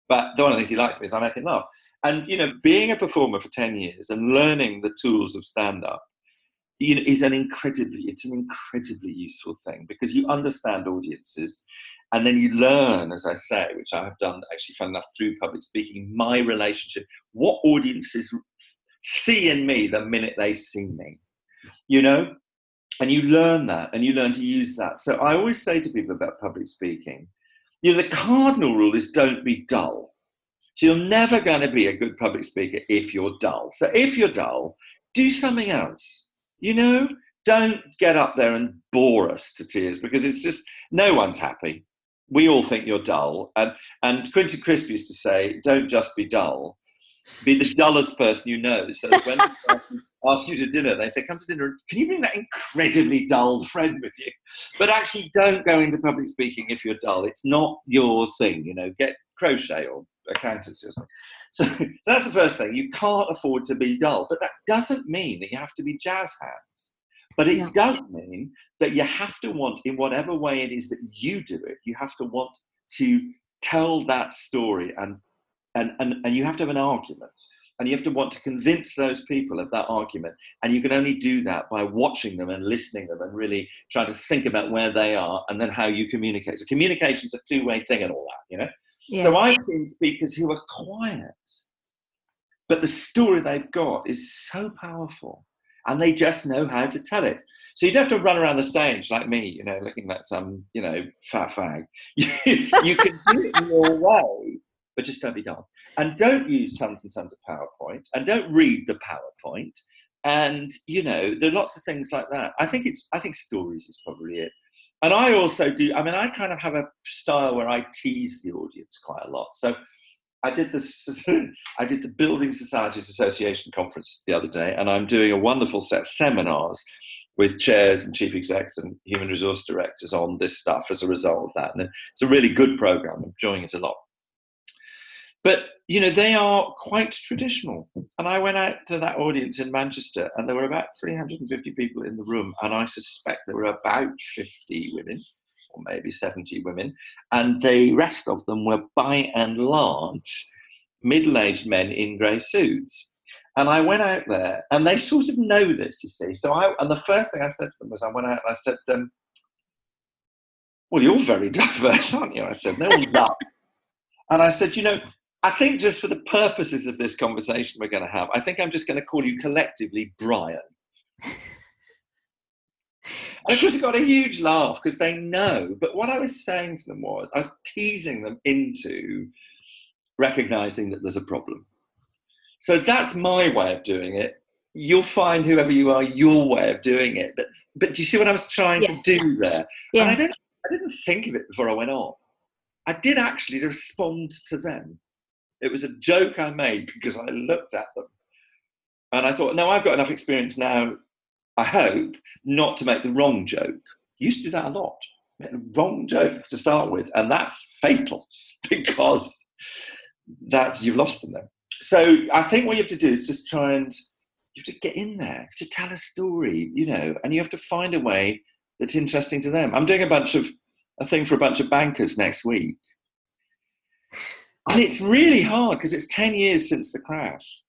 But the one of the things he likes me is I make him laugh. And, you know, being a performer for 10 years and learning the tools of stand-up, you know, is an incredibly useful thing, because you understand audiences and then you learn, as I say, which I have done actually fun enough through public speaking, my relationship, what audiences see in me the minute they see me, you know? And you learn that and you learn to use that. So I always say to people about public speaking, you know, the cardinal rule is don't be dull. So you're never going to be a good public speaker if you're dull. So if you're dull, do something else. You know, don't get up there and bore us to tears, because it's just, no one's happy. We all think you're dull. And Quentin Crisp used to say, don't just be dull. Be the dullest person you know. So when they ask you to dinner, they say, come to dinner, can you bring that incredibly dull friend with you? But actually, don't go into public speaking if you're dull. It's not your thing, you know. Get crochet or accountancy or something. So that's the first thing. You can't afford to be dull. But that doesn't mean that you have to be jazz hands. But it does mean that you have to want, in whatever way it is that you do it, you have to want to tell that story, and you have to have an argument, and you have to want to convince those people of that argument. And you can only do that by watching them and listening to them and really trying to think about where they are and then how you communicate. So communication's a two-way thing and all that, you know? Yeah. So I've seen speakers who are quiet, but the story they've got is so powerful and they just know how to tell it. So you don't have to run around the stage like me, you know, looking like some, you know, fat fag. You can do it in your way. But just don't be dull. And don't use tons and tons of PowerPoint. And don't read the PowerPoint. And, you know, there are lots of things like that. I think stories is probably it. And I also I kind of have a style where I tease the audience quite a lot. So I did the Building Societies Association conference the other day, and I'm doing a wonderful set of seminars with chairs and chief execs and human resource directors on this stuff as a result of that. And it's a really good program. I'm enjoying it a lot. But, you know, they are quite traditional. And I went out to that audience in Manchester and there were about 350 people in the room. And I suspect there were about 50 women or maybe 70 women. And the rest of them were, by and large, middle-aged men in grey suits. And I went out there and they sort of know this, you see. So and the first thing I said to them was, I went out and I said, well, you're very diverse, aren't you? I said, no one's up. And I said, you know, I think just for the purposes of this conversation we're going to have, I think I'm just going to call you collectively Brian. And of course, I got a huge laugh because they know. But what I was saying to them was, I was teasing them into recognizing that there's a problem. So that's my way of doing it. You'll find, whoever you are, your way of doing it. But do you see what I was trying to do there? Yeah. And I didn't think of it before I went on. I did actually respond to them. It was a joke I made because I looked at them and I thought, no, I've got enough experience now, I hope, not to make the wrong joke. Used to do that a lot. Make the wrong joke to start with, and that's fatal because that you've lost them then. So I think what you have to do is just try and, you have to get in there to tell a story, you know, and you have to find a way that's interesting to them. I'm doing a thing for a bunch of bankers next week. And it's really hard because it's 10 years since the crash.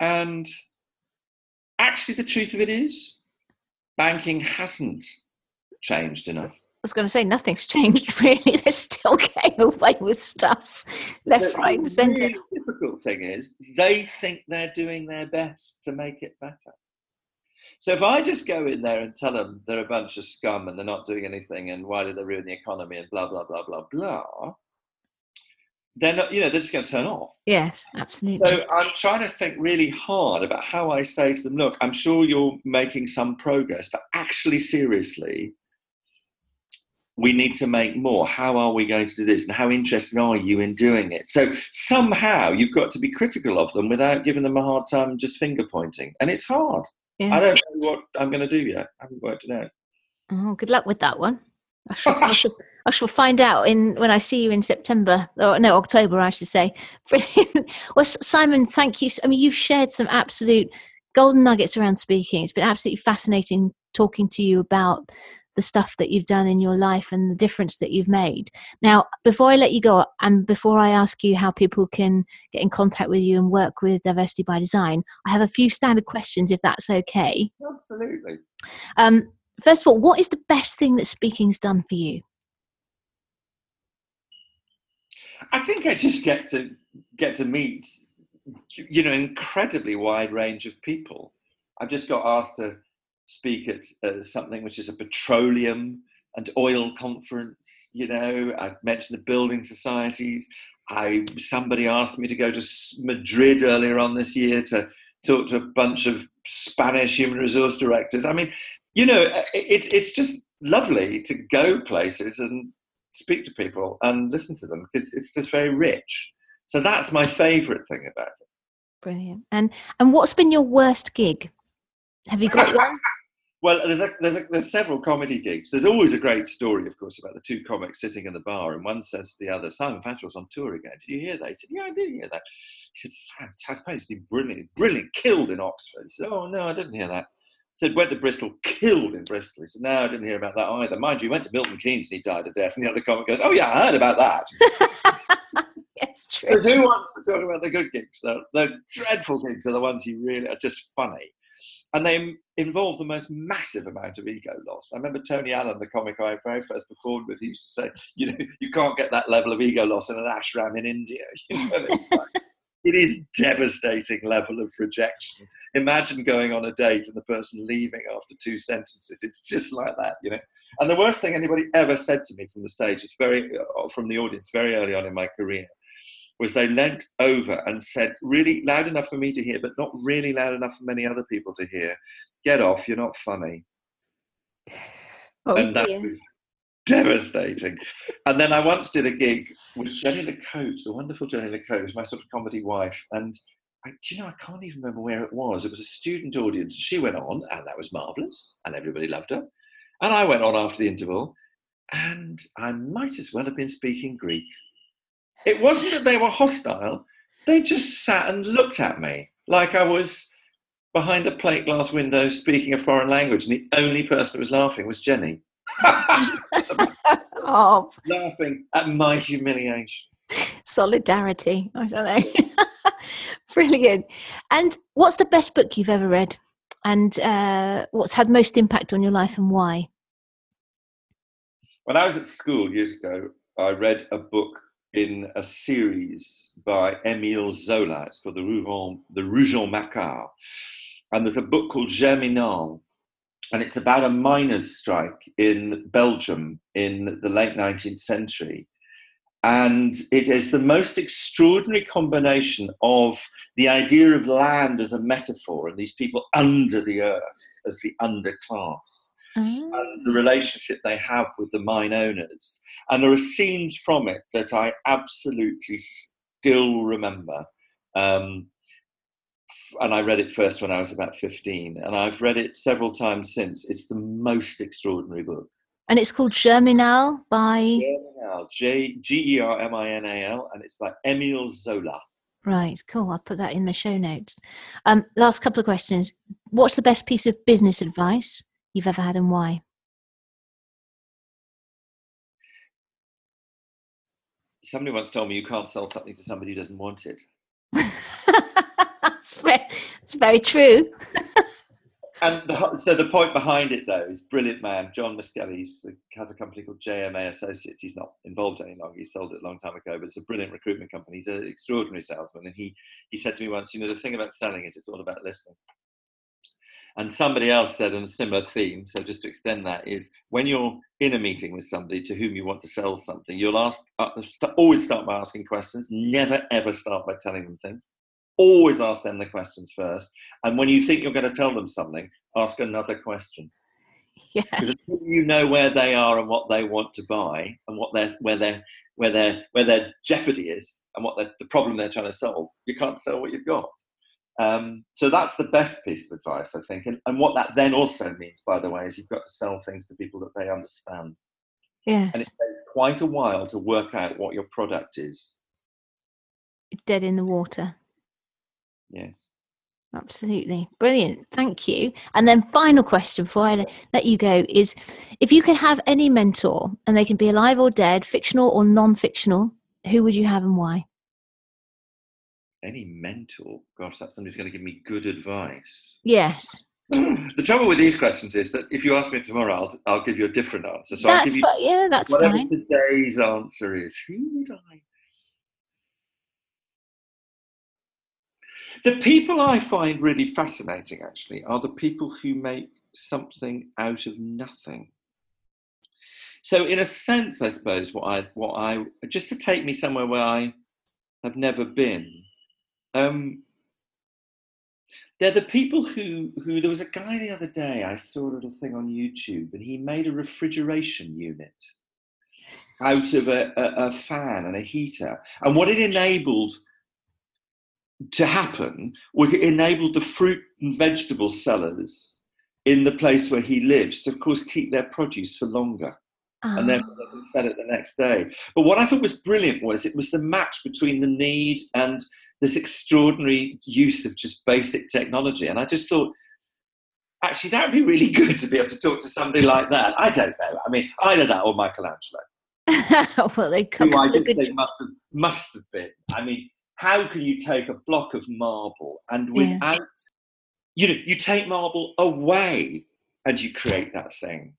And actually the truth of it is, banking hasn't changed enough. was going to say, nothing's changed really. They're still getting away with stuff left, right and centre. The difficult thing is they think they're doing their best to make it better. So if I just go in there and tell them they're a bunch of scum and they're not doing anything and why did they ruin the economy and blah, blah, blah, blah, blah, they're not, you know, they're just going to turn off. Yes, absolutely. So I'm trying to think really hard about how I say to them, look, I'm sure you're making some progress, but actually, seriously, we need to make more. How are we going to do this? And how interested are you in doing it? So somehow you've got to be critical of them without giving them a hard time, just finger pointing. And it's hard. Yeah. I don't know what I'm going to do yet. I haven't worked it out. Oh, good luck with that one. I shall find out when I see you in September, or no, October, I should say. Brilliant. Well, Simon, thank you. I mean, you've shared some absolute golden nuggets around speaking. It's been absolutely fascinating talking to you about the stuff that you've done in your life and the difference that you've made. Now, before I let you go, and before I ask you how people can get in contact with you and work with Diversity by Design, I have a few standard questions, if that's okay. Absolutely. First of all, what is the best thing that speaking's done for you? I think I just get to meet, you know, incredibly wide range of people. I've just got asked to speak at something which is a petroleum and oil conference. You know, I've mentioned the building societies. Somebody asked me to go to Madrid earlier on this year to talk to a bunch of Spanish human resource directors. I mean, you know, it's just lovely to go places and speak to people and listen to them because it's just very rich. So that's my favourite thing about it. Brilliant. And what's been your worst gig? Have you got one? Well, there's several comedy gigs. There's always a great story, of course, about the two comics sitting in the bar, and one says to the other, Simon Fanshawe's on tour again. Did you hear that? He said, yeah, I did hear that. He said, fantastic, basically brilliant, killed in Oxford. He said, oh, no, I didn't hear that. He said, went to Bristol, killed in Bristol. He said, no, I didn't hear about that either. Mind you, he went to Milton Keynes and he died a death. And the other comic goes, oh, yeah, I heard about that. It's true. Because who wants to talk about the good gigs? The dreadful gigs are the ones who really are just funny. And they involve the most massive amount of ego loss. I remember Tony Allen, the comic I very first performed with, he used to say, you know, you can't get that level of ego loss in an ashram in India. You know, it is devastating level of rejection. Imagine going on a date and the person leaving after two sentences. It's just like that, you know. And the worst thing anybody ever said to me from the stage, from the audience, very early on in my career, was they leant over and said, really loud enough for me to hear, but not really loud enough for many other people to hear, get off, you're not funny. Oh, and that was devastating. And then I once did a gig with Jenny Lecoat, the wonderful Jenny Lecoat, my sort of comedy wife. And I can't even remember where it was. It was a student audience. She went on, and that was marvellous, and everybody loved her. And I went on after the interval, and I might as well have been speaking Greek. It wasn't that they were hostile. They just sat and looked at me like I was behind a plate glass window speaking a foreign language. And the only person who was laughing was Jenny. Oh. Laughing at my humiliation. Solidarity. I don't know. Brilliant. And what's the best book you've ever read? And what's had most impact on your life and why? When I was at school years ago, I read a book in a series by Emile Zola. It's called The Rouge en Macabre. And there's a book called Germinal, and it's about a miners' strike in Belgium in the late 19th century. And it is the most extraordinary combination of the idea of land as a metaphor and these people under the earth as the underclass. Mm-hmm. And the relationship they have with the mine owners. And there are scenes from it that I absolutely still remember. And I read it first when I was about 15, and I've read it several times since. It's the most extraordinary book. And it's called Germinal by... Germinal, Germinal, and it's by Emile Zola. Right, cool. I'll put that in the show notes. Last couple of questions. What's the best piece of business advice you've ever had and why? Somebody once told me you can't sell something to somebody who doesn't want it. It's very true. And so the point behind it, though, is brilliant man. John Muskelly has a company called JMA Associates. He's not involved any longer. He sold it a long time ago, but it's a brilliant recruitment company. He's an extraordinary salesman. And he said to me once, you know, the thing about selling is it's all about listening. And somebody else said on a similar theme, so just to extend that, is when you're in a meeting with somebody to whom you want to sell something, you'll always start by asking questions. Never, ever start by telling them things. Always ask them the questions first. And when you think you're going to tell them something, ask another question. Yeah. Because until you know where they are and what they want to buy and what their jeopardy is and what the problem they're trying to solve, you can't sell what you've got. So that's the best piece of advice, I think. And what that then also means, by the way, is you've got to sell things to people that they understand. Yes. And it takes quite a while to work out what your product is. Dead in the water. Yes. Absolutely. Brilliant. Thank you. And then final question before I let you go is, if you could have any mentor, and they can be alive or dead, fictional or non-fictional, who would you have and why? Any mentor? Gosh, that's somebody's going to give me good advice. Yes. The trouble with these questions is that if you ask me tomorrow, I'll give you a different answer. So I'll give you whatever fine. Today's answer is. Who would I? The people I find really fascinating, actually, are the people who make something out of nothing. So, in a sense, I suppose what I just to take me somewhere where I have never been. They're the people who there was a guy the other day, I saw a little thing on YouTube, and he made a refrigeration unit out of a fan and a heater. And what it enabled to happen was it enabled the fruit and vegetable sellers in the place where he lives to, of course, keep their produce for longer. And then sell it the next day. But what I thought was brilliant was it was the match between the need and this extraordinary use of just basic technology. And I just thought, actually, that would be really good to be able to talk to somebody like that. I don't know. I mean, either that or Michelangelo. Well, they come who I just think must have been. I mean, how can you take a block of marble and without, you know, you take marble away and you create that thing.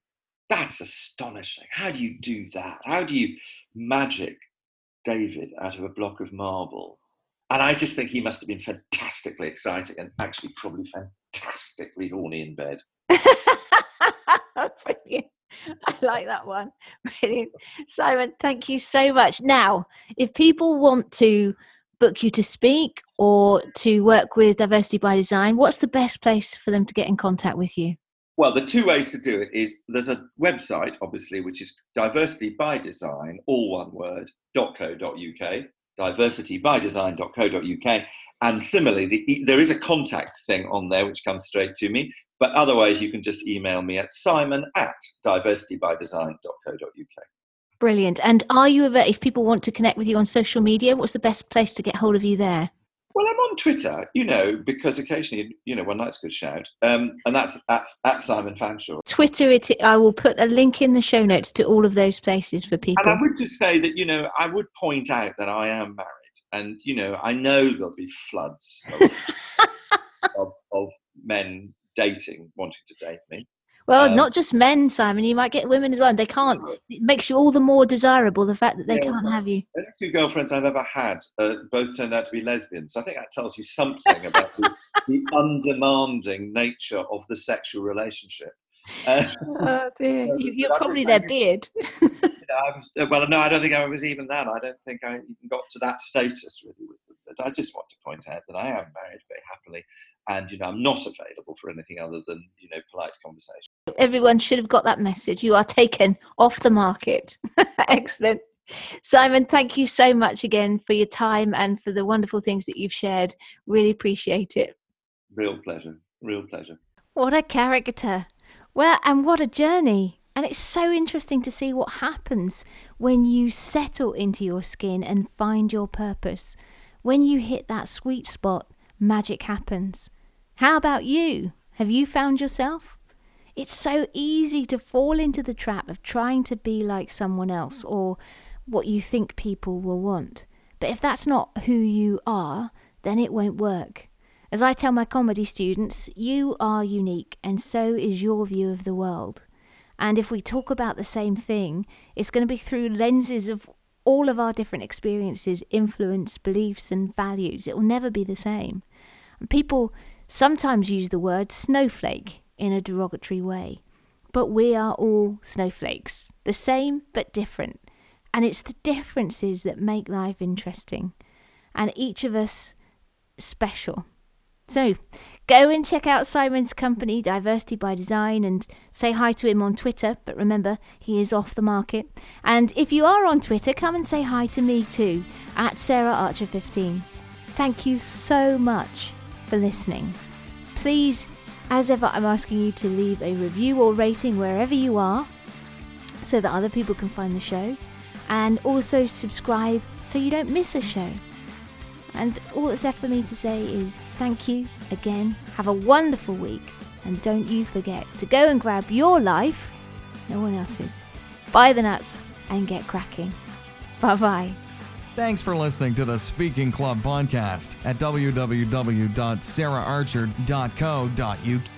That's astonishing. How do you do that? How do you magic David out of a block of marble? And I just think he must have been fantastically exciting and actually probably fantastically horny in bed. Brilliant. I like that one. Brilliant. Simon, thank you so much. Now, if people want to book you to speak or to work with Diversity by Design, what's the best place for them to get in contact with you? Well, the two ways to do it is there's a website, obviously, which is diversitybydesign, all one word, .co.uk, diversitybydesign.co.uk. And similarly, there is a contact thing on there which comes straight to me. But otherwise, you can just email me at simon@diversitybydesign.co.uk. Brilliant. And if people want to connect with you on social media, what's the best place to get hold of you there? Well, I'm on Twitter, you know, because occasionally, you know, one night's good shout. And that's at Simon Fanshawe. Twitter, I will put a link in the show notes to all of those places for people. And I would just say that, you know, I would point out that I am married. And, you know, I know there'll be floods of men dating, wanting to date me. Well, not just men, Simon. You might get women as well. And they can't. It makes you all the more desirable, the fact that they can't have you. The only two girlfriends I've ever had both turned out to be lesbians. So I think that tells you something about the undemanding nature of the sexual relationship. Oh, dear. You're probably their beard. You know, no, I don't think I was even that. I don't think I even got to that status really with them. But I just want to point out that I am married very happily. And, you know, I'm not available for anything other than, you know, polite conversation. Everyone should have got that message. You are taken off the market. Excellent. Simon, thank you so much again for your time and for the wonderful things that you've shared. Really appreciate it. Real pleasure. Real pleasure. What a character. Well, and what a journey. And it's so interesting to see what happens when you settle into your skin and find your purpose. When you hit that sweet spot, magic happens. How about you? Have you found yourself? It's so easy to fall into the trap of trying to be like someone else or what you think people will want. But if that's not who you are, then it won't work. As I tell my comedy students, you are unique and so is your view of the world. And if we talk about the same thing, it's going to be through lenses of all of our different experiences, influence, beliefs and values. It will never be the same. And people sometimes use the word snowflake in a derogatory way. But we are all snowflakes, the same but different. And it's the differences that make life interesting and each of us special. So go and check out Simon's company, Diversity by Design, and say hi to him on Twitter. But remember, he is off the market. And if you are on Twitter, come and say hi to me too, at Sarah Archer 15. Thank you so much for listening. Please, as ever, I'm asking you to leave a review or rating wherever you are so that other people can find the show. And also subscribe so you don't miss a show. And all that's left for me to say is thank you again. Have a wonderful week. And don't you forget to go and grab your life, no one else's, by the nuts and get cracking. Bye-bye. Thanks for listening to the Speaking Club podcast at www.saraharcher.co.uk.